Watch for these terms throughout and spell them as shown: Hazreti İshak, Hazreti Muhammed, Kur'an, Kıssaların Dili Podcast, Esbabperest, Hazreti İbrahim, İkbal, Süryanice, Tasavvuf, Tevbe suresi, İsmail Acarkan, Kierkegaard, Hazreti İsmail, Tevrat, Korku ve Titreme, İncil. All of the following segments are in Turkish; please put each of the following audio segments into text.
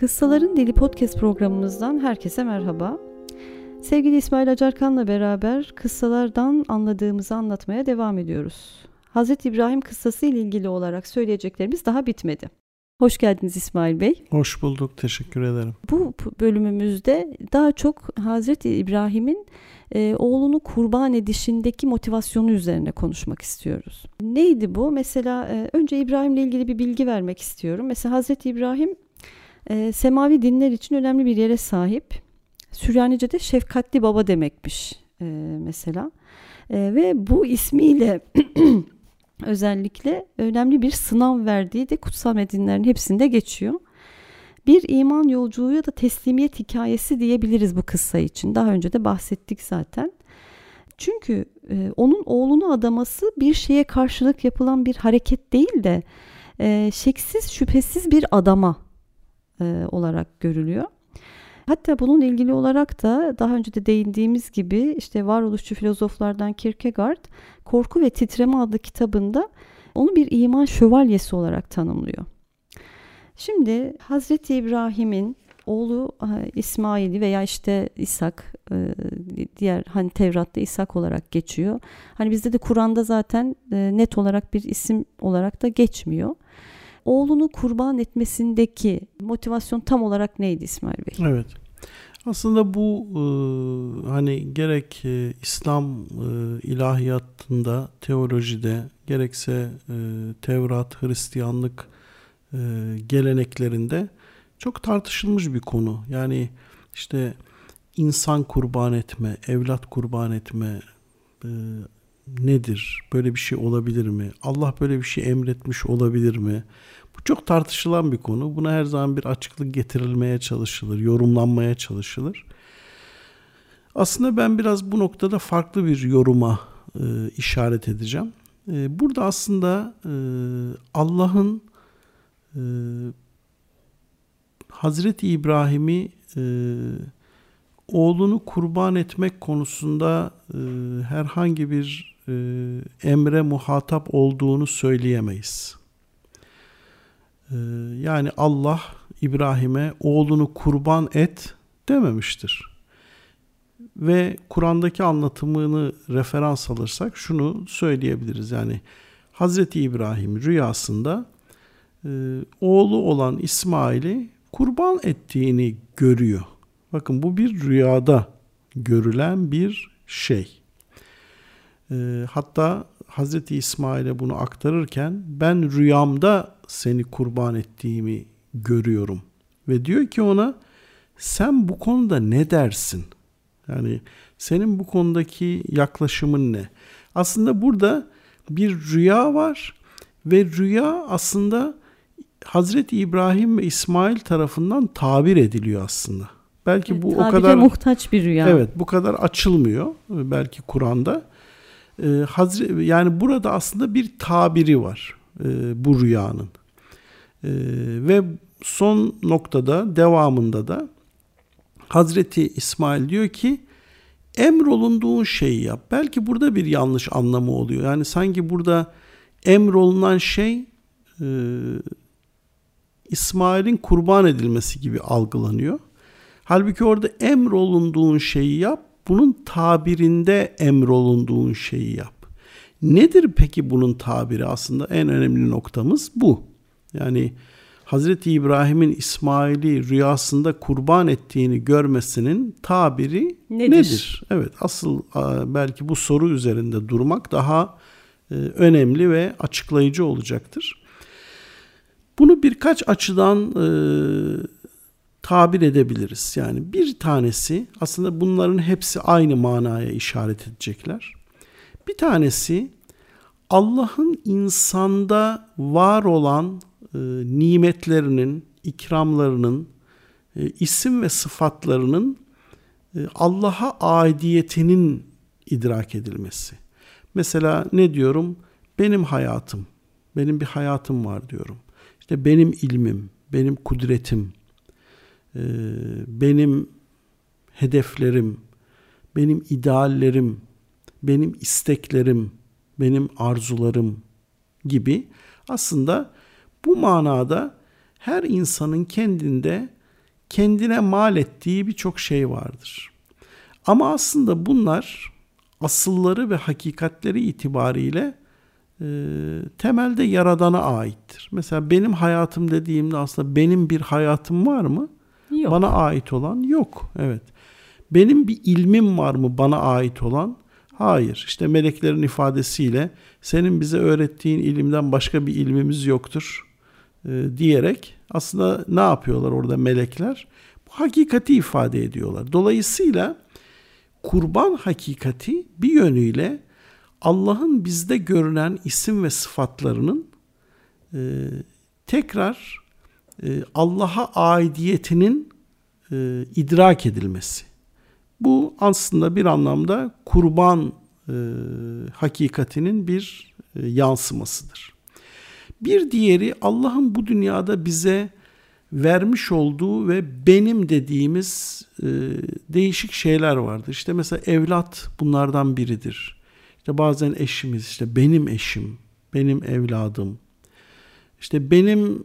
Kıssaların Dili Podcast programımızdan herkese merhaba. Sevgili İsmail Acarkan'la beraber kıssalardan anladığımızı anlatmaya devam ediyoruz. Hazreti İbrahim kıssası ile ilgili olarak söyleyeceklerimiz daha bitmedi. Hoş geldiniz İsmail Bey. Hoş bulduk, teşekkür ederim. Bu bölümümüzde daha çok Hazreti İbrahim'in oğlunu kurban edişindeki motivasyonu üzerine konuşmak istiyoruz. Neydi bu? Mesela önce İbrahim'le ilgili bir bilgi vermek istiyorum. Mesela Hazreti İbrahim semavi dinler için önemli bir yere sahip. Süryanice'de şefkatli baba demekmiş mesela. Ve bu ismiyle özellikle önemli bir sınav verdiği de kutsal metinlerin hepsinde geçiyor. Bir iman yolculuğu ya da teslimiyet hikayesi diyebiliriz bu kıssa için. Daha önce de bahsettik zaten. Çünkü onun oğlunu adaması bir şeye karşılık yapılan bir hareket değil de şeksiz şüphesiz bir adama olarak görülüyor. Hatta bununla ilgili olarak da daha önce de değindiğimiz gibi işte varoluşçu filozoflardan Kierkegaard, Korku ve Titreme adlı kitabında onu bir iman şövalyesi olarak tanımlıyor. Şimdi Hazreti İbrahim'in oğlu İsmail'i veya işte İshak, diğer hani Tevrat'ta İshak olarak geçiyor. Hani bizde de Kur'an'da zaten net olarak bir isim olarak da geçmiyor. Oğlunu kurban etmesindeki motivasyon tam olarak neydi İsmail Bey? Evet. Aslında bu hani gerek İslam ilahiyatında, teolojide, gerekse Tevrat, Hristiyanlık geleneklerinde çok tartışılmış bir konu. Yani işte insan kurban etme, evlat kurban etme nedir? Böyle bir şey olabilir mi? Allah böyle bir şey emretmiş olabilir mi? Bu çok tartışılan bir konu. Buna her zaman bir açıklık getirilmeye çalışılır, yorumlanmaya çalışılır. Aslında ben biraz bu noktada farklı bir yoruma işaret edeceğim. Burada aslında Allah'ın Hazreti İbrahim'i oğlunu kurban etmek konusunda herhangi bir emre muhatap olduğunu söyleyemeyiz. Yani Allah İbrahim'e oğlunu kurban et dememiştir. Ve Kur'an'daki anlatımını referans alırsak şunu söyleyebiliriz. Yani Hazreti İbrahim rüyasında oğlu olan İsmail'i kurban ettiğini görüyor. Bakın bu bir rüyada görülen bir şey. Hatta Hazreti İsmail'e bunu aktarırken ben rüyamda seni kurban ettiğimi görüyorum. Ve diyor ki ona sen bu konuda ne dersin? Yani senin bu konudaki yaklaşımın ne? Aslında burada bir rüya var ve rüya aslında Hazreti İbrahim ve İsmail tarafından tabir ediliyor aslında. Belki bu o kadar muhtaç bir rüya. Evet, bu kadar açılmıyor belki Kur'an'da. Yani burada aslında bir tabiri var bu rüyanın. Ve son noktada devamında da Hazreti İsmail diyor ki emrolunduğun şeyi yap. Belki burada bir yanlış anlamı oluyor. Yani sanki burada emrolunan şey İsmail'in kurban edilmesi gibi algılanıyor. Halbuki orada emrolunduğun şeyi yap, bunun tabirinde emrolunduğun şeyi yap. Nedir peki bunun tabiri? Aslında en önemli noktamız bu. Yani Hazreti İbrahim'in İsmail'i rüyasında kurban ettiğini görmesinin tabiri nedir? Evet, asıl belki bu soru üzerinde durmak daha önemli ve açıklayıcı olacaktır. Bunu birkaç açıdan tabir edebiliriz. Yani bir tanesi aslında bunların hepsi aynı manaya işaret edecekler. Bir tanesi Allah'ın insanda var olan nimetlerinin, ikramlarının, isim ve sıfatlarının Allah'a aidiyetinin idrak edilmesi. Mesela ne diyorum? Benim hayatım, benim bir hayatım var diyorum. İşte benim ilmim, benim kudretim, benim hedeflerim, benim ideallerim, benim isteklerim, benim arzularım gibi aslında bu manada her insanın kendinde kendine mal ettiği birçok şey vardır. Ama aslında bunlar asılları ve hakikatleri itibariyle temelde Yaradan'a aittir. Mesela benim hayatım dediğimde aslında benim bir hayatım var mı? Yok. Bana ait olan yok. Evet. Benim bir ilmim var mı bana ait olan? Hayır. İşte meleklerin ifadesiyle senin bize öğrettiğin ilimden başka bir ilmimiz yoktur diyerek aslında ne yapıyorlar orada melekler? Bu hakikati ifade ediyorlar. Dolayısıyla kurban hakikati bir yönüyle Allah'ın bizde görünen isim ve sıfatlarının tekrar Allah'a aidiyetinin idrak edilmesi. Bu aslında bir anlamda kurban hakikatinin bir yansımasıdır. Bir diğeri Allah'ın bu dünyada bize vermiş olduğu ve benim dediğimiz değişik şeyler vardır. İşte mesela evlat bunlardan biridir. İşte bazen eşimiz, işte benim eşim, benim evladım, işte benim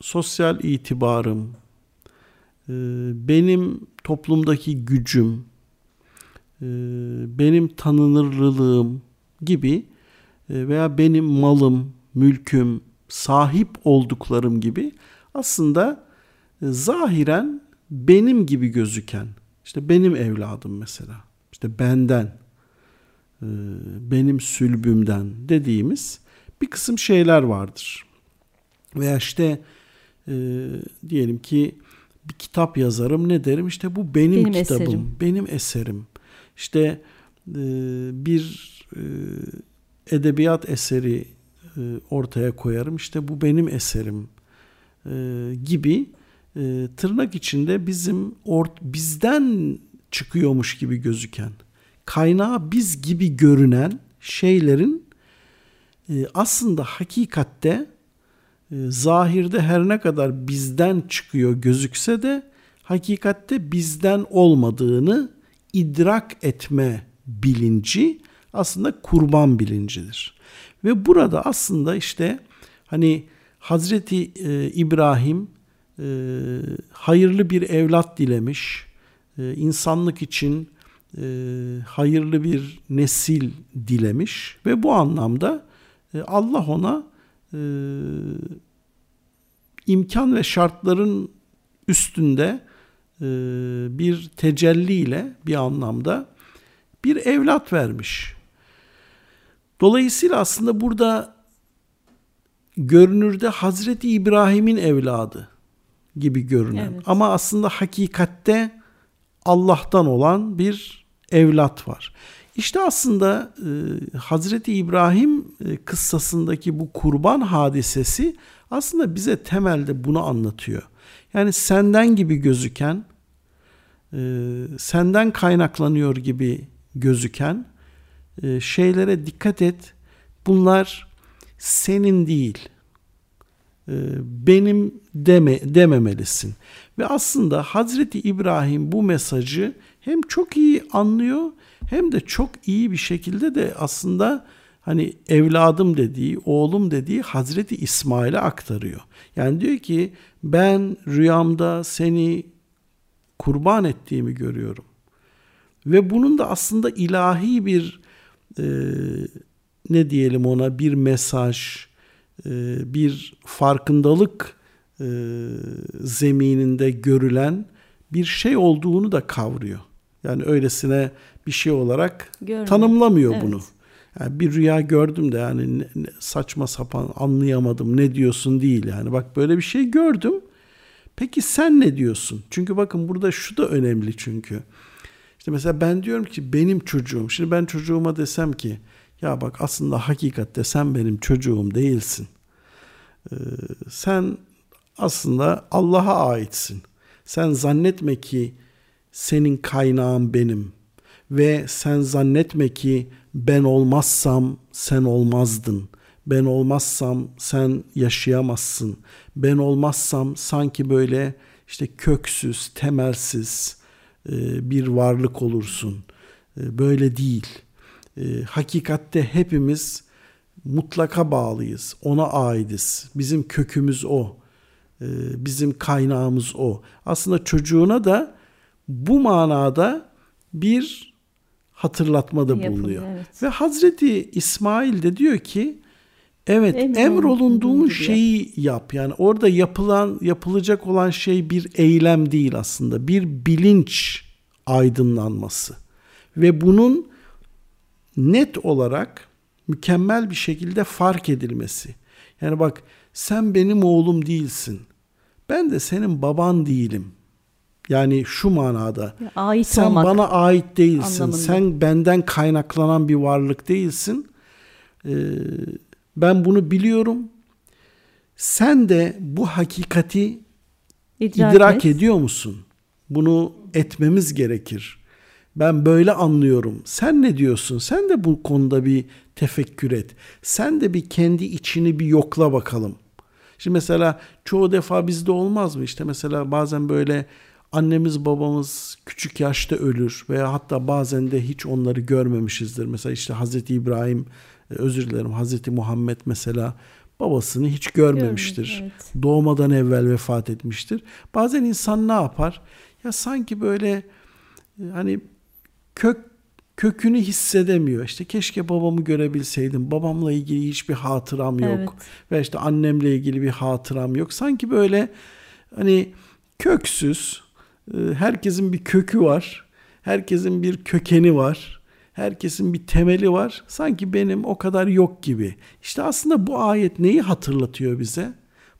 sosyal itibarım, benim toplumdaki gücüm, benim tanınırlılığım gibi veya benim malım, mülküm, sahip olduklarım gibi aslında zahiren benim gibi gözüken, işte benim evladım mesela, işte benden, benim sülbümden dediğimiz bir kısım şeyler vardır. Veya işte diyelim ki bir kitap yazarım, ne derim? İşte bu benim kitabım, eserim. Benim eserim. İşte bir edebiyat eseri ortaya koyarım, işte bu benim eserim gibi tırnak içinde bizim bizden çıkıyormuş gibi gözüken, kaynağı biz gibi görünen şeylerin aslında hakikatte zahirde her ne kadar bizden çıkıyor gözükse de hakikatte bizden olmadığını idrak etme bilinci aslında kurban bilincidir. Ve burada aslında işte hani Hazreti İbrahim hayırlı bir evlat dilemiş, insanlık için hayırlı bir nesil dilemiş ve bu anlamda Allah ona imkan ve şartların üstünde bir tecelliyle bir anlamda bir evlat vermiş. Dolayısıyla aslında burada görünürde Hazreti İbrahim'in evladı gibi görünen, evet, ama aslında hakikatte Allah'tan olan bir evlat var. İşte aslında Hazreti İbrahim kıssasındaki bu kurban hadisesi aslında bize temelde bunu anlatıyor. Yani senden gibi gözüken, senden kaynaklanıyor gibi gözüken şeylere dikkat et. Bunlar senin değil, benim dememelisin. Ve aslında Hazreti İbrahim bu mesajı hem çok iyi anlıyor hem de çok iyi bir şekilde de aslında hani evladım dediği, oğlum dediği Hazreti İsmail'e aktarıyor. Yani diyor ki ben rüyamda seni kurban ettiğimi görüyorum. Ve bunun da aslında ilahi bir ne diyelim ona, bir mesaj, bir farkındalık zemininde görülen bir şey olduğunu da kavrıyor. Yani öylesine bir şey olarak görmüyor, tanımlamıyor, evet, bunu. Yani bir rüya gördüm de yani saçma sapan anlayamadım ne diyorsun değil yani. Bak böyle bir şey gördüm. Peki sen ne diyorsun? Çünkü bakın burada şu da önemli çünkü. İşte mesela ben diyorum ki benim çocuğum. Şimdi ben çocuğuma desem ki ya bak aslında hakikatte sen benim çocuğum değilsin. Sen aslında Allah'a aitsin. Sen zannetme ki senin kaynağın benim ve sen zannetme ki ben olmazsam sen olmazdın. Ben olmazsam sen yaşayamazsın. Ben olmazsam sanki böyle işte köksüz, temelsiz bir varlık olursun. Böyle değil. Hakikatte hepimiz mutlaka bağlıyız. Ona aidiz. Bizim kökümüz o. bizim kaynağımız o. Aslında çocuğuna da bu manada bir hatırlatmada bulunuyor. Evet. Ve Hazreti İsmail de diyor ki evet, emrolunduğun şeyi yap. Yani orada yapılacak olan şey bir eylem değil aslında. Bir bilinç aydınlanması. Ve bunun net olarak mükemmel bir şekilde fark edilmesi. Yani bak, sen benim oğlum değilsin. Ben de senin baban değilim. Yani şu manada. Ait sen olmak bana ait değilsin. Anlamında. Sen benden kaynaklanan bir varlık değilsin. Ben bunu biliyorum. Sen de bu hakikati idrak ediyor musun? Bunu etmemiz gerekir. Ben böyle anlıyorum. Sen ne diyorsun? Sen de bu konuda bir tefekkür et. Sen de bir kendi içini bir yokla bakalım. Şimdi mesela çoğu defa bizde olmaz mı? İşte mesela bazen böyle annemiz babamız küçük yaşta ölür veya hatta bazen de hiç onları görmemişizdir. Mesela işte Hazreti İbrahim, Hazreti Muhammed mesela babasını hiç görmemiştir. Evet. Doğmadan evvel vefat etmiştir. Bazen insan ne yapar? Ya sanki böyle hani kökünü hissedemiyor. İşte keşke babamı görebilseydim. Babamla ilgili hiçbir hatıram yok. Evet. Ve işte annemle ilgili bir hatıram yok. Sanki böyle hani köksüz, herkesin bir kökü var. Herkesin bir kökeni var. Herkesin bir temeli var. Sanki benim o kadar yok gibi. İşte aslında bu ayet neyi hatırlatıyor bize?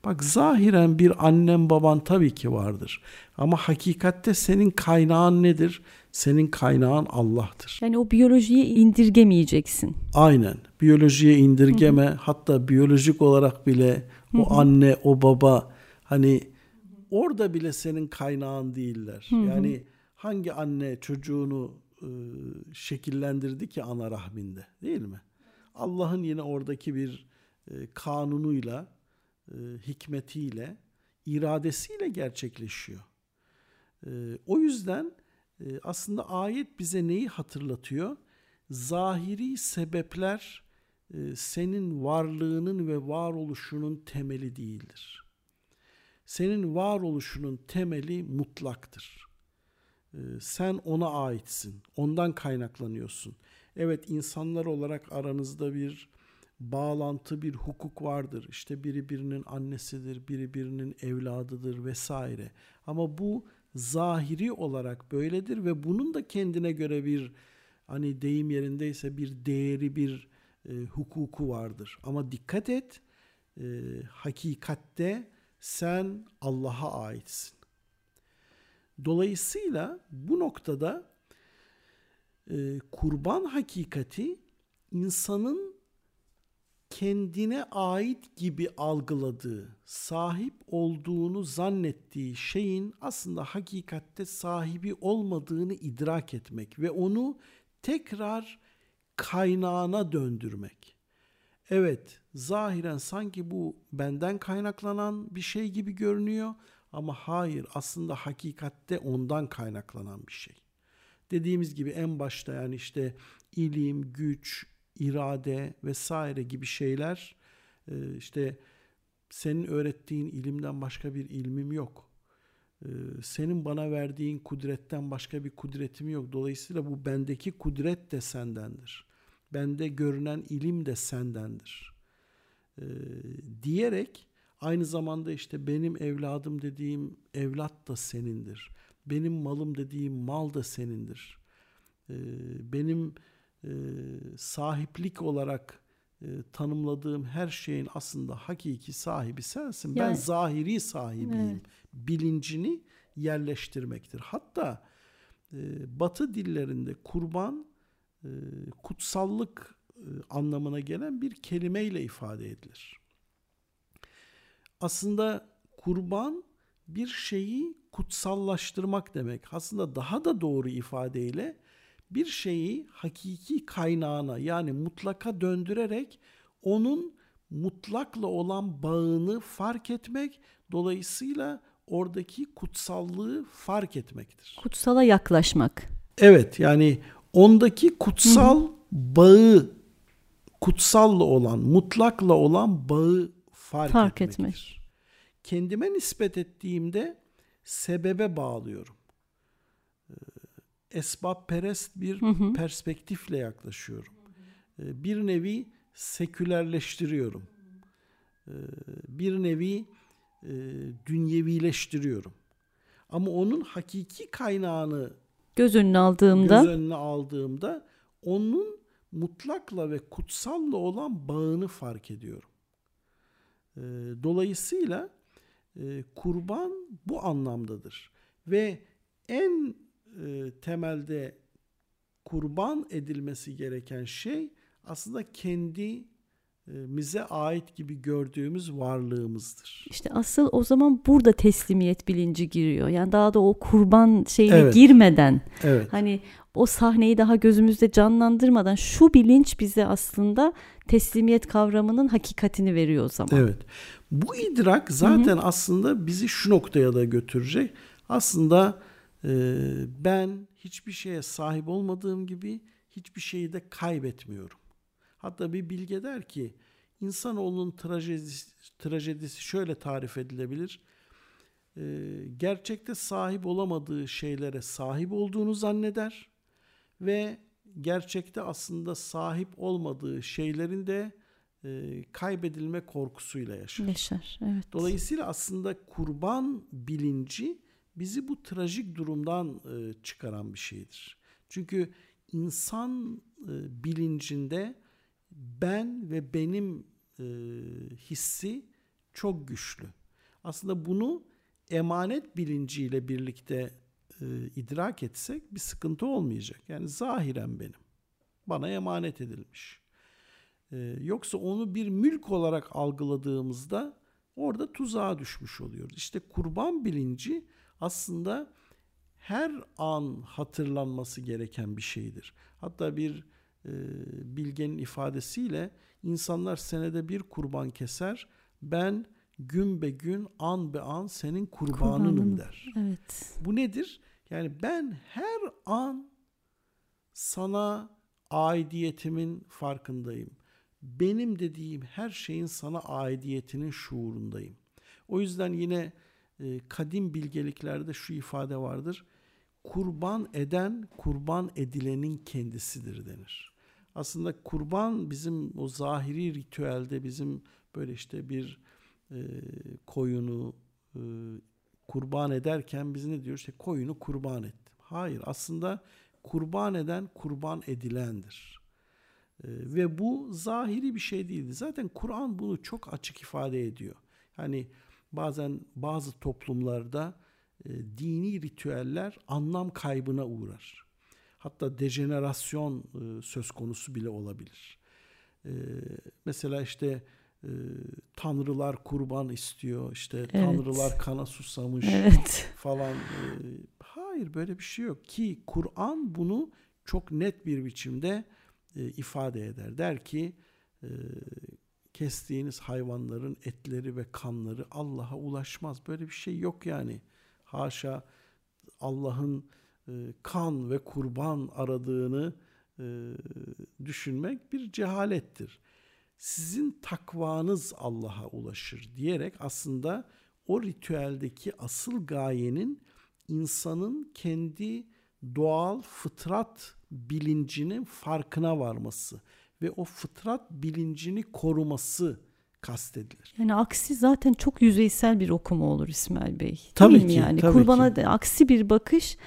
Bak, zahiren bir annen baban tabii ki vardır. Ama hakikatte senin kaynağın nedir? Senin kaynağın Allah'tır. Yani o biyolojiye indirgemeyeceksin. Aynen. Biyolojiye indirgeme. Hı-hı. Hatta biyolojik olarak bile o Hı-hı. anne, o baba hani orada bile senin kaynağın değiller. Hı-hı. Yani hangi anne çocuğunu şekillendirdi ki ana rahminde, değil mi? Allah'ın yine oradaki bir kanunuyla, hikmetiyle, iradesiyle gerçekleşiyor. O yüzden aslında ayet bize neyi hatırlatıyor? Zahiri sebepler senin varlığının ve varoluşunun temeli değildir. Senin varoluşunun temeli mutlaktır. Sen ona aitsin. Ondan kaynaklanıyorsun. Evet, insanlar olarak aranızda bir bağlantı, bir hukuk vardır. İşte biri birinin annesidir, biri birinin evladıdır vesaire. Ama bu zahiri olarak böyledir ve bunun da kendine göre bir, hani deyim yerindeyse, bir değeri, bir hukuku vardır. Ama dikkat et, hakikatte sen Allah'a aitsin. Dolayısıyla bu noktada kurban hakikati insanın kendine ait gibi algıladığı, sahip olduğunu zannettiği şeyin aslında hakikatte sahibi olmadığını idrak etmek ve onu tekrar kaynağına döndürmek. Evet, zahiren sanki bu benden kaynaklanan bir şey gibi görünüyor. Ama hayır, aslında hakikatte ondan kaynaklanan bir şey. Dediğimiz gibi en başta, yani işte ilim, güç, irade vesaire gibi şeyler, işte senin öğrettiğin ilimden başka bir ilmim yok. Senin bana verdiğin kudretten başka bir kudretim yok. Dolayısıyla bu bendeki kudret de sendendir. Bende görünen ilim de sendendir. Diyerek aynı zamanda işte benim evladım dediğim evlat da senindir. Benim malım dediğim mal da senindir. Benim sahiplik olarak tanımladığım her şeyin aslında hakiki sahibi sensin. Yani, ben zahiri sahibiyim. Evet. Bilincini yerleştirmektir. Hatta Batı dillerinde kurban kutsallık anlamına gelen bir kelimeyle ifade edilir. Aslında kurban bir şeyi kutsallaştırmak demek. Aslında daha da doğru ifadeyle bir şeyi hakiki kaynağına, yani mutlaka döndürerek onun mutlakla olan bağını fark etmek, dolayısıyla oradaki kutsallığı fark etmektir. Kutsala yaklaşmak. Evet, yani ondaki kutsal bağı, kutsalla olan, mutlakla olan bağı fark etmektir. kendime nispet ettiğimde sebebe bağlıyorum. Esbabperest bir perspektifle yaklaşıyorum. Bir nevi sekülerleştiriyorum. Bir nevi dünyevileştiriyorum. Ama onun hakiki kaynağını göz önüne aldığımda onun mutlakla ve kutsalla olan bağını fark ediyorum. Dolayısıyla kurban bu anlamdadır. Ve en temelde kurban edilmesi gereken şey aslında kendimize ait gibi gördüğümüz varlığımızdır. İşte asıl o zaman burada teslimiyet bilinci giriyor. Yani daha da o kurban şeyine girmeden hani o sahneyi daha gözümüzde canlandırmadan şu bilinç bize aslında teslimiyet kavramının hakikatini veriyor o zaman. Evet. Bu idrak zaten aslında bizi şu noktaya da götürecek. Aslında ben hiçbir şeye sahip olmadığım gibi hiçbir şeyi de kaybetmiyorum. Hatta bir bilge der ki insanoğlunun trajedisi şöyle tarif edilebilir. Gerçekte sahip olamadığı şeylere sahip olduğunu zanneder ve gerçekte aslında sahip olmadığı şeylerin de kaybedilme korkusuyla yaşar. Evet. Dolayısıyla aslında kurban bilinci bizi bu trajik durumdan çıkaran bir şeydir. Çünkü insan bilincinde ben ve benim hissi çok güçlü. Aslında bunu emanet bilinciyle birlikte idrak etsek bir sıkıntı olmayacak. Yani zahiren benim. Bana emanet edilmiş. Yoksa onu bir mülk olarak algıladığımızda orada tuzağa düşmüş oluyoruz. İşte kurban bilinci aslında her an hatırlanması gereken bir şeydir. Hatta bir bilgenin ifadesiyle insanlar senede bir kurban keser. Ben gün be gün, an be an senin kurbanınım der. Evet. Bu nedir? Yani ben her an sana aidiyetimin farkındayım. Benim dediğim her şeyin sana aidiyetinin şuurundayım. O yüzden yine kadim bilgeliklerde şu ifade vardır. Kurban eden, kurban edilenin kendisidir denir. Aslında kurban bizim o zahiri ritüelde bizim böyle işte bir koyunu kurban ederken biz ne diyoruz? İşte koyunu kurban ettim. Hayır, aslında kurban eden, kurban edilendir. Ve bu zahiri bir şey değildi. Zaten Kur'an bunu çok açık ifade ediyor. Hani bazen bazı toplumlarda dini ritüeller anlam kaybına uğrar. Hatta dejenerasyon söz konusu bile olabilir. Mesela işte tanrılar kurban istiyor, işte tanrılar kana susamış falan. Hayır, böyle bir şey yok ki Kur'an bunu çok net bir biçimde ifade eder. Der ki kestiğiniz hayvanların etleri ve kanları Allah'a ulaşmaz. Böyle bir şey yok yani. Haşa Allah'ın kan ve kurban aradığını düşünmek bir cehalettir. Sizin takvanız Allah'a ulaşır diyerek aslında o ritüeldeki asıl gayenin insanın kendi doğal fıtrat bilincinin farkına varması ve o fıtrat bilincini koruması kastedilir. Yani aksi zaten çok yüzeysel bir okuma olur İsmail Bey. Tabii ki. Yani? Tabii kurbana ki. Aksi bir bakış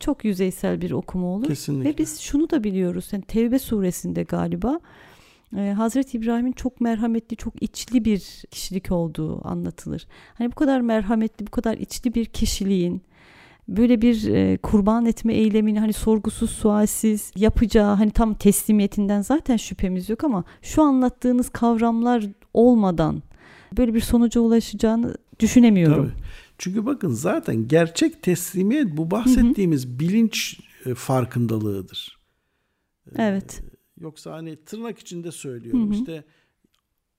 çok yüzeysel bir okuma olur. Kesinlikle. Ve biz şunu da biliyoruz. Yani Tevbe suresinde galiba Hazreti İbrahim'in çok merhametli, çok içli bir kişilik olduğu anlatılır. Hani bu kadar merhametli, bu kadar içli bir kişiliğin böyle bir kurban etme eylemini hani sorgusuz sualsiz yapacağı, hani tam teslimiyetinden zaten şüphemiz yok ama şu anlattığınız kavramlar olmadan böyle bir sonuca ulaşacağını düşünemiyorum. Tabii. Çünkü bakın zaten gerçek teslimiyet bu bahsettiğimiz bilinç farkındalığıdır. Evet. Yoksa hani tırnak içinde söylüyorum işte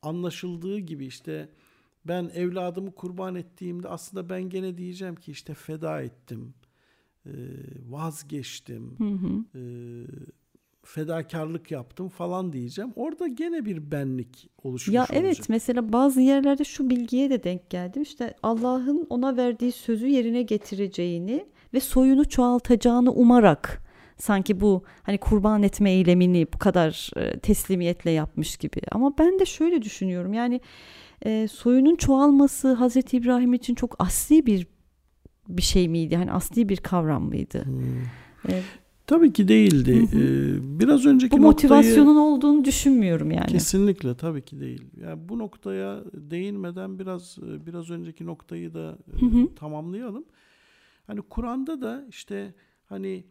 anlaşıldığı gibi işte ben evladımı kurban ettiğimde aslında ben gene diyeceğim ki işte feda ettim, vazgeçtim, fedakarlık yaptım falan diyeceğim. Orada gene bir benlik oluşmuş olacak. Ya evet, mesela bazı yerlerde şu bilgiye de denk geldim. İşte Allah'ın ona verdiği sözü yerine getireceğini ve soyunu çoğaltacağını umarak sanki bu hani kurban etme eylemini bu kadar teslimiyetle yapmış gibi. Ama ben de şöyle düşünüyorum. Yani soyunun çoğalması Hazreti İbrahim için çok asli bir şey miydi? Hani asli bir kavram mıydı? Tabii ki değildi. Biraz önceki bu motivasyonun olduğunu düşünmüyorum yani. Kesinlikle tabii ki değil. Yani bu noktaya değinmeden biraz önceki noktayı da tamamlayalım. Hani Kur'an'da da işte hani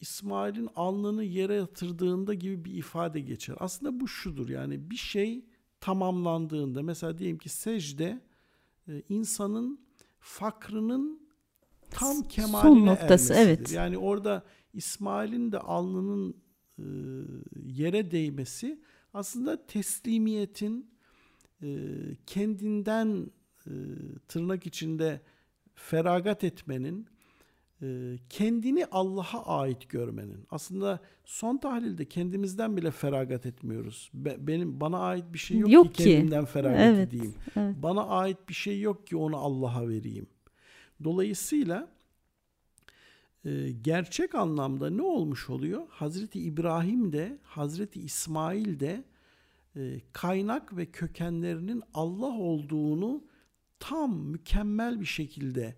İsmail'in alnını yere yatırdığında gibi bir ifade geçer. Aslında bu şudur, yani bir şey tamamlandığında, mesela diyelim ki secde insanın fakrının tam kemaline son noktası, ermesidir. Evet. Yani orada İsmail'in de alnının yere değmesi aslında teslimiyetin kendinden tırnak içinde feragat etmenin, kendini Allah'a ait görmenin. Aslında son tahlilde kendimizden bile feragat etmiyoruz. Bana ait bir şey yok ki kendimden feragat edeyim. Evet. Bana ait bir şey yok ki onu Allah'a vereyim. Dolayısıyla gerçek anlamda ne olmuş oluyor? Hazreti İbrahim de Hazreti İsmail de kaynak ve kökenlerinin Allah olduğunu tam mükemmel bir şekilde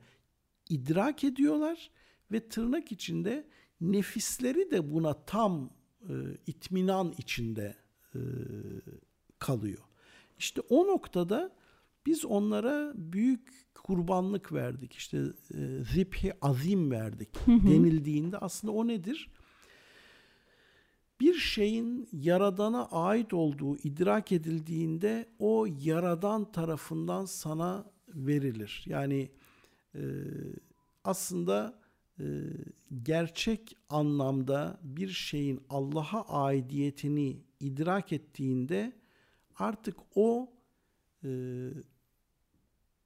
idrak ediyorlar ve tırnak içinde nefisleri de buna tam itminan içinde kalıyor. İşte o noktada biz onlara büyük kurbanlık verdik, işte zibh-i azim verdik denildiğinde aslında o nedir? Bir şeyin Yaradan'a ait olduğu idrak edildiğinde o Yaradan tarafından sana verilir. Yani aslında gerçek anlamda bir şeyin Allah'a aidiyetini idrak ettiğinde artık o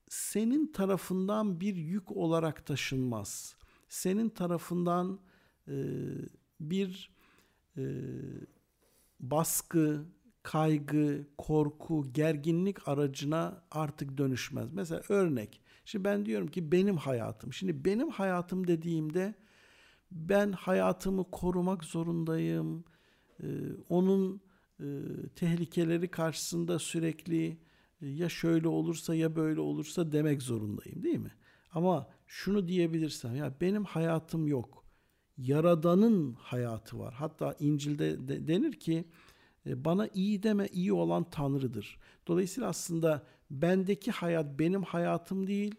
senin tarafından bir yük olarak taşınmaz. Senin tarafından bir baskı, kaygı, korku, gerginlik aracına artık dönüşmez. Mesela örnek. Şimdi ben diyorum ki benim hayatım. Şimdi benim hayatım dediğimde ben hayatımı korumak zorundayım. Onun tehlikeleri karşısında sürekli ya şöyle olursa ya böyle olursa demek zorundayım, değil mi? Ama şunu diyebilirsem, ya benim hayatım yok. Yaradan'ın hayatı var. Hatta İncil'de denir ki bana iyi deme, iyi olan Tanrı'dır. Dolayısıyla aslında bendeki hayat benim hayatım değil,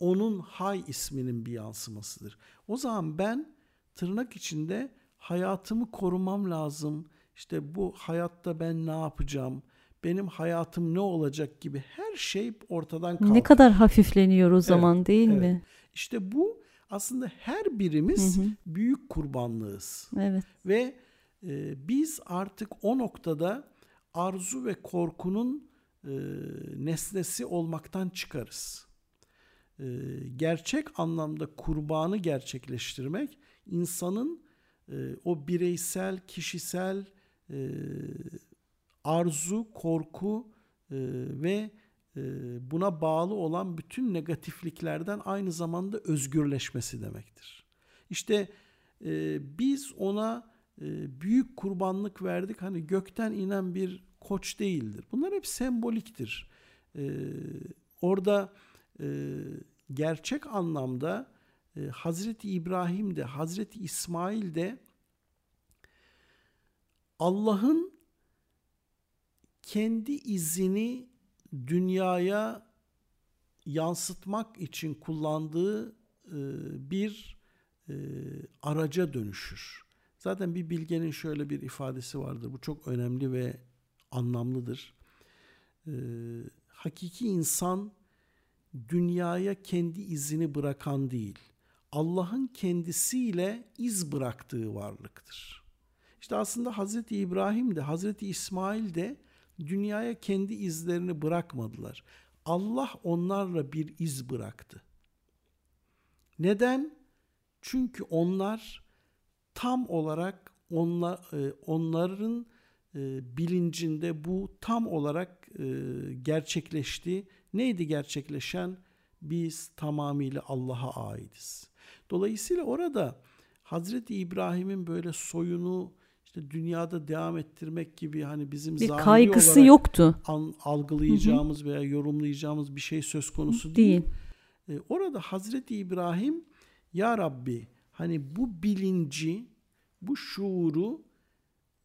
onun Hay isminin bir yansımasıdır. O zaman ben tırnak içinde hayatımı korumam lazım. İşte bu hayatta ben ne yapacağım? Benim hayatım ne olacak gibi her şey ortadan kalkıyor. Ne kadar hafifleniyor o zaman, değil mi? İşte bu aslında her birimiz büyük kurbanlığız. Evet. Ve biz artık o noktada arzu ve korkunun nesnesi olmaktan çıkarız. Gerçek anlamda kurbanı gerçekleştirmek insanın o bireysel, kişisel arzu, korku ve buna bağlı olan bütün negatifliklerden aynı zamanda özgürleşmesi demektir. İşte biz ona büyük kurbanlık verdik. Hani gökten inen bir koç değildir. Bunlar hep semboliktir. Orada gerçek anlamda Hazreti İbrahim de Hazreti İsmail de Allah'ın kendi izini dünyaya yansıtmak için kullandığı bir araca dönüşür. Zaten bir bilgenin şöyle bir ifadesi vardır. Bu çok önemli ve anlamlıdır. Hakiki insan dünyaya kendi izini bırakan değil, Allah'ın kendisiyle iz bıraktığı varlıktır. İşte aslında Hazreti İbrahim de Hazreti İsmail de dünyaya kendi izlerini bırakmadılar. Allah onlarla bir iz bıraktı. Neden? Çünkü onlar tam olarak onların bilincinde bu tam olarak gerçekleşti. Neydi gerçekleşen? Biz tamamıyla Allah'a aidiz. Dolayısıyla orada Hazreti İbrahim'in böyle soyunu işte dünyada devam ettirmek gibi hani bizim bir zahiri kaygısı olarak yoktu. Algılayacağımız veya yorumlayacağımız bir şey söz konusu değil. Orada Hazreti İbrahim, ya Rabbi hani bu bilinci, bu şuuru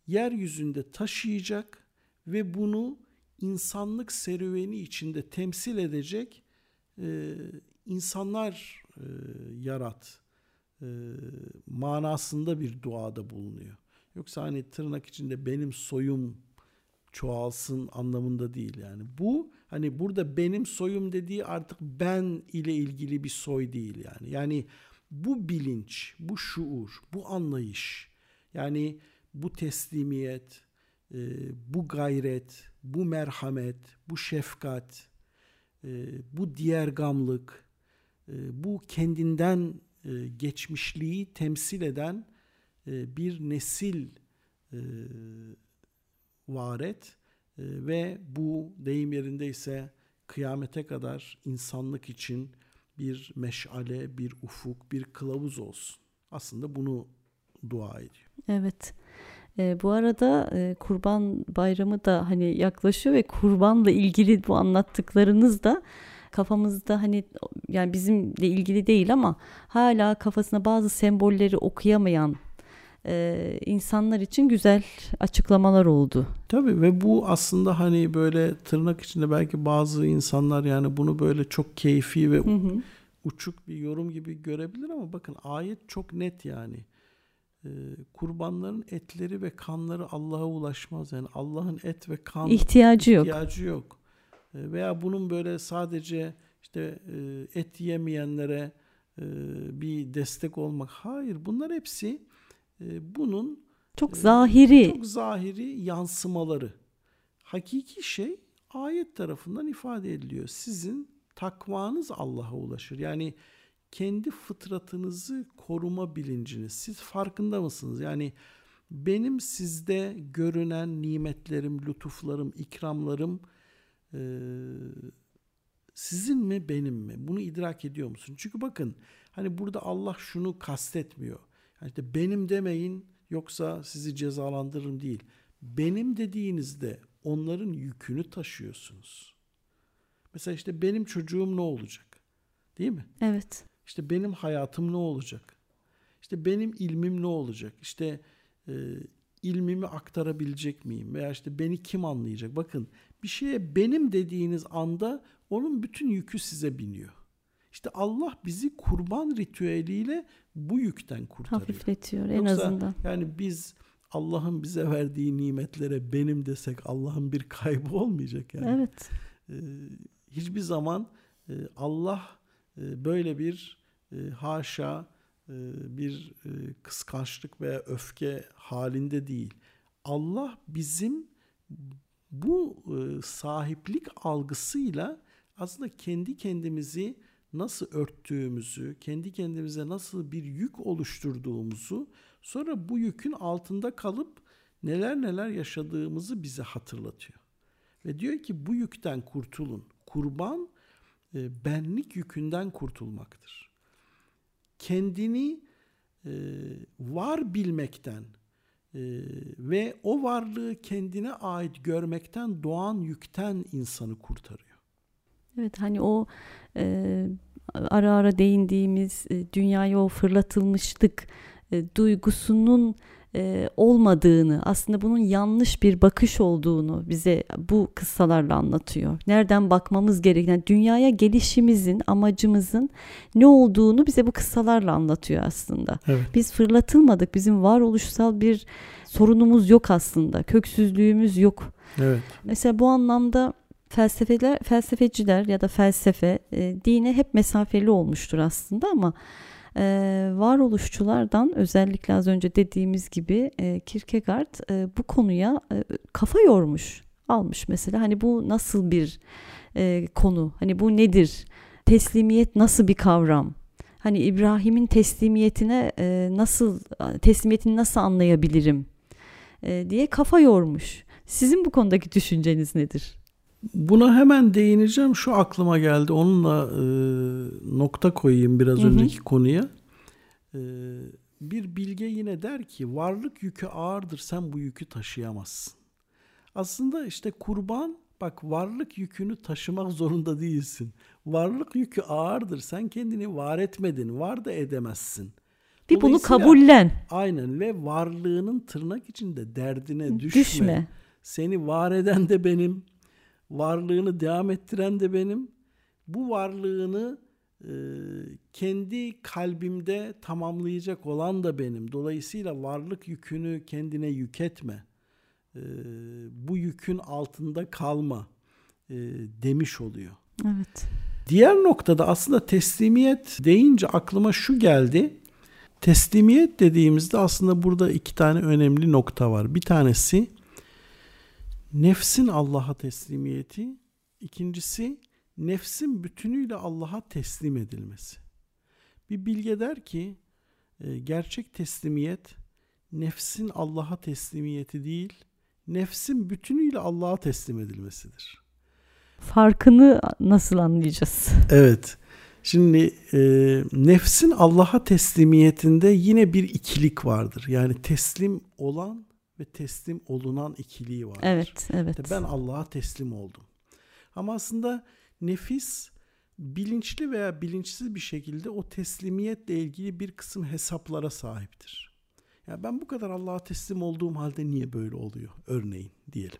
yeryüzünde taşıyacak ve bunu insanlık serüveni içinde temsil edecek insanlar yarat manasında bir duada bulunuyor. Yoksa hani tırnak içinde benim soyum çoğalsın anlamında değil yani. Bu hani burada benim soyum dediği artık ben ile ilgili bir soy değil yani. Yani bu bilinç, bu şuur, bu anlayış, yani bu teslimiyet, bu gayret, bu merhamet, bu şefkat, bu diğergamlık, bu kendinden geçmişliği temsil eden bir nesil var et ve bu deyim yerindeyse kıyamete kadar insanlık için bir meşale, bir ufuk, bir kılavuz olsun. Aslında bunu dua ediyor. Evet. Bu arada Kurban Bayramı da hani yaklaşıyor ve kurbanla ilgili bu anlattıklarınız da kafamızda hani yani bizimle ilgili değil ama hala kafasına bazı sembolleri okuyamayan insanlar için güzel açıklamalar oldu. Tabii ve bu aslında hani böyle tırnak içinde belki bazı insanlar yani bunu böyle çok keyfi ve uçuk bir yorum gibi görebilir ama bakın ayet çok net yani. Kurbanların etleri ve kanları Allah'a ulaşmaz. Yani Allah'ın et ve kan ihtiyacı yok. Veya bunun böyle sadece işte et yemeyenlere bir destek olmak. Hayır, bunlar hepsi bunun çok zahiri yansımaları. Hakiki şey ayet tarafından ifade ediliyor. Sizin takvanız Allah'a ulaşır. Yani kendi fıtratınızı koruma bilinciniz. Siz farkında mısınız? Yani benim sizde görünen nimetlerim, lütuflarım, ikramlarım sizin mi benim mi? Bunu idrak ediyor musun? Çünkü bakın hani burada Allah şunu kastetmiyor. Yani işte benim demeyin yoksa sizi cezalandırırım değil. Benim dediğinizde onların yükünü taşıyorsunuz. Mesela işte benim çocuğum ne olacak? Değil mi? Evet. İşte benim hayatım ne olacak? İşte benim ilmim ne olacak? İşte ilmimi aktarabilecek miyim? Veya işte beni kim anlayacak? Bakın bir şeye benim dediğiniz anda onun bütün yükü size biniyor. İşte Allah bizi kurban ritüeliyle bu yükten kurtarıyor. Hafifletiyor en azından. Yani biz Allah'ın bize verdiği nimetlere benim desek Allah'ın bir kaybı olmayacak yani. Evet. Hiçbir zaman Allah böyle bir haşa bir kıskançlık veya öfke halinde değil. Allah bizim bu sahiplik algısıyla aslında kendi kendimizi nasıl örttüğümüzü, kendi kendimize nasıl bir yük oluşturduğumuzu, sonra bu yükün altında kalıp neler yaşadığımızı bize hatırlatıyor. Ve diyor ki bu yükten kurtulun. Kurban benlik yükünden kurtulmaktır. Kendini var bilmekten ve o varlığı kendine ait görmekten doğan yükten insanı kurtarıyor. Evet, hani o ara ara değindiğimiz dünyaya o fırlatılmışlık duygusunun olmadığını, aslında bunun yanlış bir bakış olduğunu bize bu kıssalarla anlatıyor. Nereden bakmamız gereken, yani dünyaya gelişimizin, amacımızın ne olduğunu bize bu kıssalarla anlatıyor aslında. Evet. Biz fırlatılmadık, bizim varoluşsal bir sorunumuz yok aslında, köksüzlüğümüz yok. Evet. Mesela bu anlamda felsefeciler ya da felsefe dine hep mesafeli olmuştur aslında ama varoluşçulardan özellikle az önce dediğimiz gibi Kierkegaard bu konuya kafa yormuş, almış mesela. Hani bu nasıl bir konu? Hani bu nedir? Teslimiyet nasıl bir kavram? hani İbrahim'in teslimiyetini nasıl anlayabilirim diye kafa yormuş. Sizin bu konudaki düşünceniz nedir? Buna hemen değineceğim. Şu aklıma geldi. Onunla nokta koyayım biraz önceki konuya. Bir bilge yine der ki varlık yükü ağırdır. Sen bu yükü taşıyamazsın. Aslında işte kurban, bak, varlık yükünü taşımak zorunda değilsin. Varlık yükü ağırdır. Sen kendini var etmedin. Var da edemezsin. Bir bunu kabullen. Aynen, ve varlığının tırnak içinde derdine düşme. Seni var eden de benim. Varlığını devam ettiren de benim. Bu varlığını kendi kalbimde tamamlayacak olan da benim. Dolayısıyla varlık yükünü kendine yük etme. Bu yükün altında kalma demiş oluyor. Evet. Diğer noktada aslında teslimiyet deyince aklıma şu geldi. Teslimiyet dediğimizde aslında burada iki tane önemli nokta var. Bir tanesi nefsin Allah'a teslimiyeti. İkincisi nefsin bütünüyle Allah'a teslim edilmesi. Bir bilge der ki gerçek teslimiyet nefsin Allah'a teslimiyeti değil, nefsin bütünüyle Allah'a teslim edilmesidir. Farkını nasıl anlayacağız? Evet. Şimdi nefsin Allah'a teslimiyetinde yine bir ikilik vardır. Yani teslim olan ve teslim olunan ikiliği vardır. Evet, evet. İşte ben Allah'a teslim oldum. Ama aslında nefis bilinçli veya bilinçsiz bir şekilde o teslimiyetle ilgili bir kısım hesaplara sahiptir. Ya ben bu kadar Allah'a teslim olduğum halde niye böyle oluyor? Örneğin diyelim.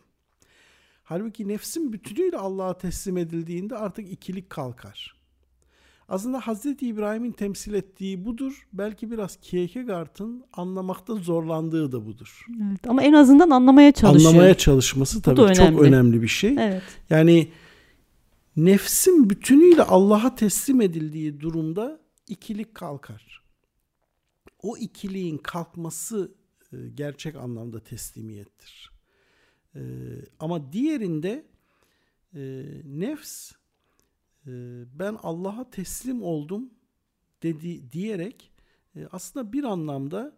Halbuki nefsin bütünüyle Allah'a teslim edildiğinde artık ikilik kalkar. Aslında Hazreti İbrahim'in temsil ettiği budur. Belki biraz Kierkegaard'ın anlamakta zorlandığı da budur. Evet, ama en azından anlamaya çalışıyor. Anlamaya çalışması tabii önemli. Çok önemli bir şey. Evet. Yani nefsin bütünüyle Allah'a teslim edildiği durumda ikilik kalkar. O ikiliğin kalkması gerçek anlamda teslimiyettir. Ama diğerinde nefs ben Allah'a teslim oldum diyerek aslında bir anlamda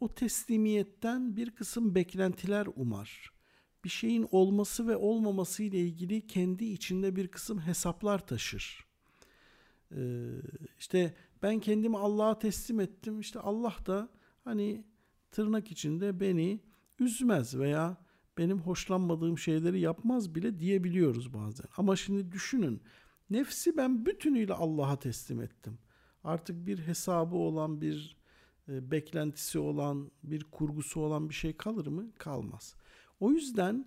o teslimiyetten bir kısım beklentiler umar. Bir şeyin olması ve olmaması ile ilgili kendi içinde bir kısım hesaplar taşır. İşte ben kendimi Allah'a teslim ettim. İşte Allah da hani tırnak içinde beni üzmez veya benim hoşlanmadığım şeyleri yapmaz bile diyebiliyoruz bazen. Ama şimdi düşünün. Nefsi ben bütünüyle Allah'a teslim ettim. Artık bir hesabı olan, bir beklentisi olan, bir kurgusu olan bir şey kalır mı? Kalmaz. O yüzden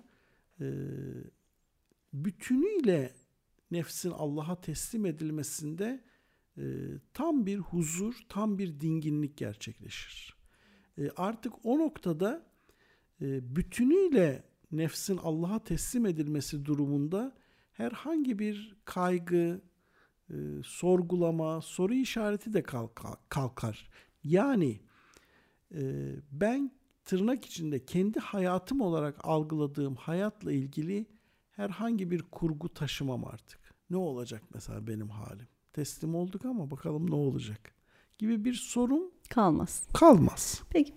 bütünüyle nefsin Allah'a teslim edilmesinde tam bir huzur, tam bir dinginlik gerçekleşir. Artık o noktada bütünüyle nefsin Allah'a teslim edilmesi durumunda herhangi bir kaygı, sorgulama, soru işareti de kalkar. Yani ben tırnak içinde kendi hayatım olarak algıladığım hayatla ilgili herhangi bir kurgu taşımam artık. Ne olacak mesela benim halim? Teslim olduk ama bakalım ne olacak gibi bir sorun kalmaz. Peki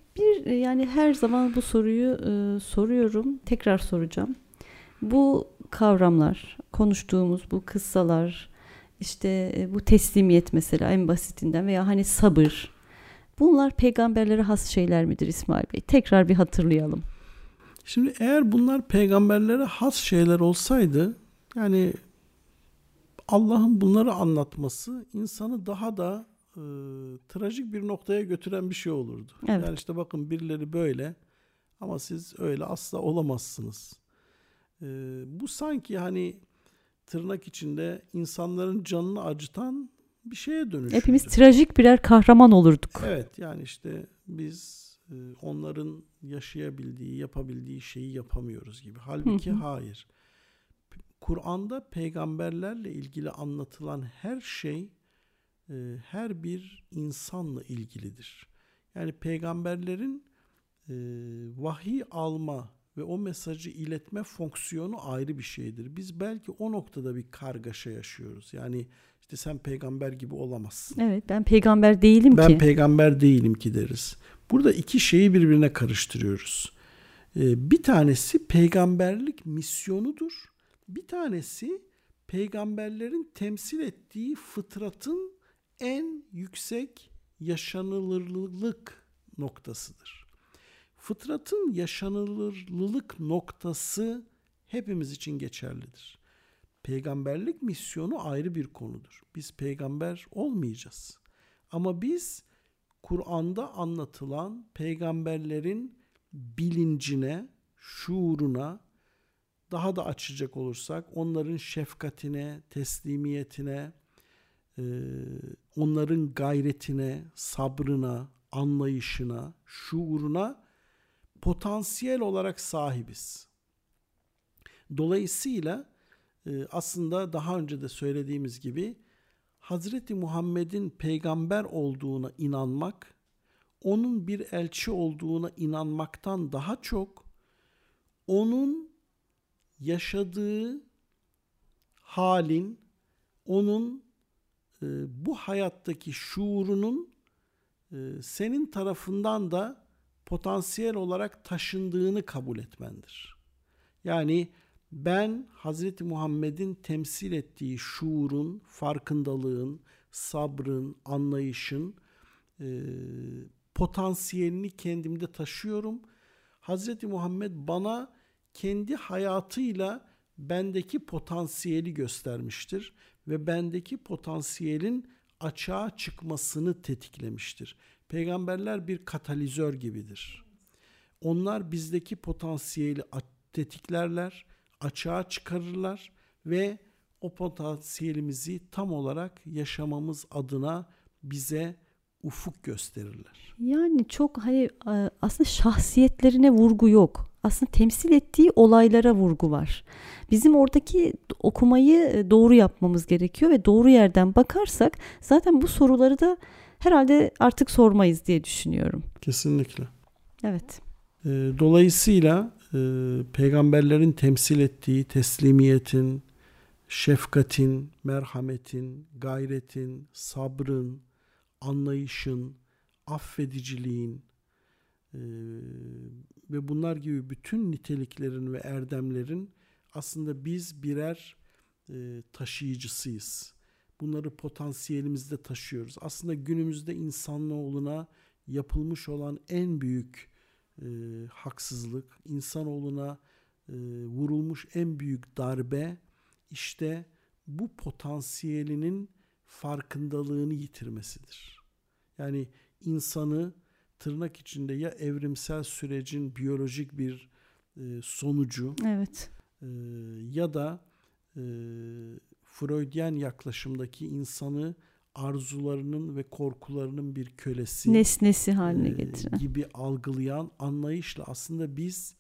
yani her zaman bu soruyu soruyorum. Tekrar soracağım. Bu kavramlar, konuştuğumuz bu kıssalar, işte bu teslimiyet mesela en basitinden veya hani sabır. Bunlar peygamberlere has şeyler midir İsmail Bey? Tekrar bir hatırlayalım. Şimdi eğer bunlar peygamberlere has şeyler olsaydı, yani Allah'ın bunları anlatması insanı daha da trajik bir noktaya götüren bir şey olurdu. Evet. Yani işte bakın birileri böyle ama siz öyle asla olamazsınız. Bu sanki hani tırnak içinde insanların canını acıtan bir şeye dönüşürdü. Hepimiz trajik birer kahraman olurduk. Evet, yani işte biz onların yaşayabildiği, yapabildiği şeyi yapamıyoruz gibi. Halbuki hayır. Kur'an'da peygamberlerle ilgili anlatılan her şey her bir insanla ilgilidir. Yani peygamberlerin vahiy alma ve o mesajı iletme fonksiyonu ayrı bir şeydir. Biz belki o noktada bir kargaşa yaşıyoruz. Yani işte sen peygamber gibi olamazsın. Evet, ben peygamber değilim ki. Ben peygamber değilim ki deriz. Burada iki şeyi birbirine karıştırıyoruz. Bir tanesi peygamberlik misyonudur. Bir tanesi peygamberlerin temsil ettiği fıtratın en yüksek yaşanılırlık noktasıdır. Fıtratın yaşanılırlılık noktası hepimiz için geçerlidir. Peygamberlik misyonu ayrı bir konudur. Biz peygamber olmayacağız. Ama biz Kur'an'da anlatılan peygamberlerin bilincine, şuuruna, daha da açacak olursak onların şefkatine, teslimiyetine, onların gayretine, sabrına, anlayışına, şuuruna potansiyel olarak sahibiz. Dolayısıyla aslında daha önce de söylediğimiz gibi Hazreti Muhammed'in peygamber olduğuna inanmak, onun bir elçi olduğuna inanmaktan daha çok onun yaşadığı halin, onun bu hayattaki şuurunun senin tarafından da potansiyel olarak taşındığını kabul etmendir. Yani ben Hazreti Muhammed'in temsil ettiği şuurun, farkındalığın, sabrın, anlayışın potansiyelini kendimde taşıyorum. Hazreti Muhammed bana kendi hayatıyla bendeki potansiyeli göstermiştir ve bendeki potansiyelin açığa çıkmasını tetiklemiştir. Peygamberler bir katalizör gibidir. Onlar bizdeki potansiyeli tetiklerler, açığa çıkarırlar ve o potansiyelimizi tam olarak yaşamamız adına bize ufuk gösterirler. Yani çok aslında şahsiyetlerine vurgu yok. Aslında temsil ettiği olaylara vurgu var. Bizim oradaki okumayı doğru yapmamız gerekiyor ve doğru yerden bakarsak zaten bu soruları da herhalde artık sormayız diye düşünüyorum. Kesinlikle. Evet. Dolayısıyla peygamberlerin temsil ettiği teslimiyetin, şefkatin, merhametin, gayretin, sabrın, anlayışın, affediciliğin ve bunlar gibi bütün niteliklerin ve erdemlerin aslında biz birer taşıyıcısıyız. Bunları potansiyelimizde taşıyoruz. Aslında günümüzde insanoğluna yapılmış olan en büyük haksızlık, insanoğluna vurulmuş en büyük darbe işte bu potansiyelinin farkındalığını yitirmesidir. Yani insanı tırnak içinde ya evrimsel sürecin biyolojik bir sonucu, evet, ya da Freudyen yaklaşımdaki insanı arzularının ve korkularının bir kölesi, nesnesi haline getiren gibi algılayan anlayışla aslında biz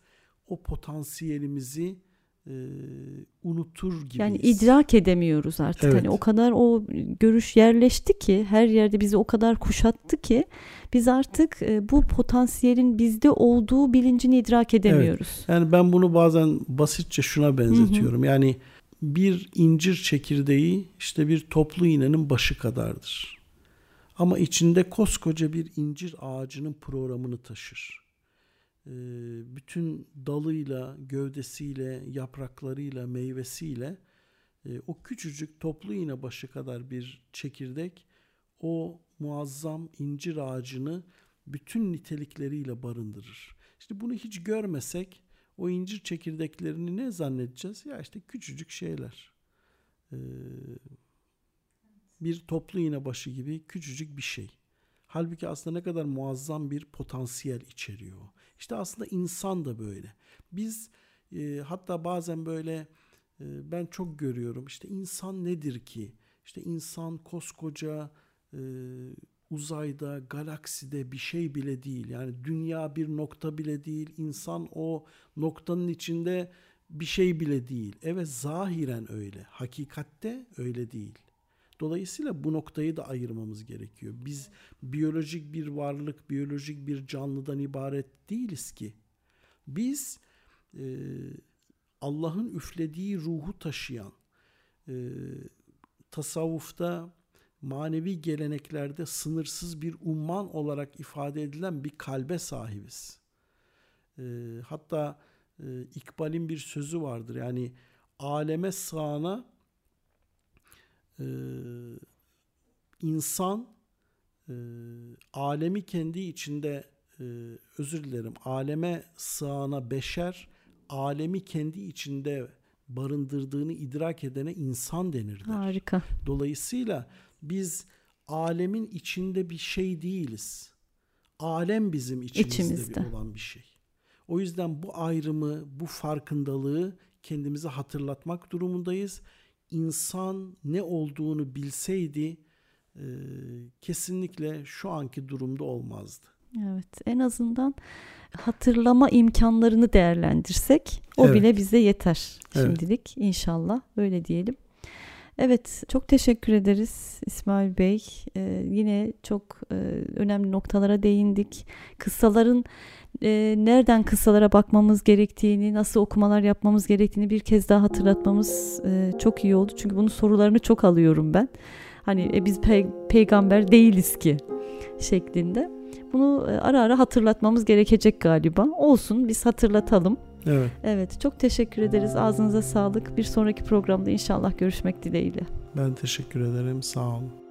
o potansiyelimizi unutur gibiyiz. Yani idrak edemiyoruz artık. Evet. Hani o kadar o görüş yerleşti ki her yerde bizi o kadar kuşattı ki biz artık bu potansiyelin bizde olduğu bilincini idrak edemiyoruz. Evet. Yani ben bunu bazen basitçe şuna benzetiyorum. Hı hı. Yani bir incir çekirdeği işte bir toplu iğnenin başı kadardır. Ama içinde koskoca bir incir ağacının programını taşır. Bütün dalıyla, gövdesiyle, yapraklarıyla, meyvesiyle o küçücük toplu iğne başı kadar bir çekirdek o muazzam incir ağacını bütün nitelikleriyle barındırır. İşte bunu hiç görmesek o incir çekirdeklerini ne zannedeceğiz? Ya işte küçücük şeyler. Bir toplu iğne başı gibi küçücük bir şey. Halbuki aslında ne kadar muazzam bir potansiyel içeriyor. İşte aslında insan da böyle. Biz hatta bazen böyle ben çok görüyorum. İşte insan nedir ki? İşte insan koskoca uzayda, galakside bir şey bile değil. Yani dünya bir nokta bile değil. İnsan o noktanın içinde bir şey bile değil. Evet, zahiren öyle. Hakikatte öyle değil. Dolayısıyla bu noktayı da ayırmamız gerekiyor. Biz biyolojik bir varlık, biyolojik bir canlıdan ibaret değiliz ki. Biz Allah'ın üflediği ruhu taşıyan, tasavvufta, manevi geleneklerde sınırsız bir umman olarak ifade edilen bir kalbe sahibiz. Hatta İkbal'in bir sözü vardır. Yani aleme sığana insan alemi kendi içinde aleme sığana beşer, alemi kendi içinde barındırdığını idrak edene insan denir. Harika. Dolayısıyla biz alemin içinde bir şey değiliz. Alem bizim içimizde olan bir şey. O yüzden bu ayrımı, bu farkındalığı kendimize hatırlatmak durumundayız. İnsan ne olduğunu bilseydi kesinlikle şu anki durumda olmazdı. Evet, en azından hatırlama imkanlarını değerlendirsek o bile bize yeter şimdilik. İnşallah öyle diyelim. Evet, çok teşekkür ederiz İsmail Bey. Yine çok önemli noktalara değindik. Kıssaların nereden kıssalara bakmamız gerektiğini, nasıl okumalar yapmamız gerektiğini bir kez daha hatırlatmamız çok iyi oldu. Çünkü bunun sorularını çok alıyorum ben. Hani biz peygamber değiliz ki şeklinde. Bunu ara ara hatırlatmamız gerekecek galiba. Olsun, biz hatırlatalım. Evet. Evet, çok teşekkür ederiz. Ağzınıza sağlık. Bir sonraki programda inşallah görüşmek dileğiyle. Ben teşekkür ederim. Sağ olun.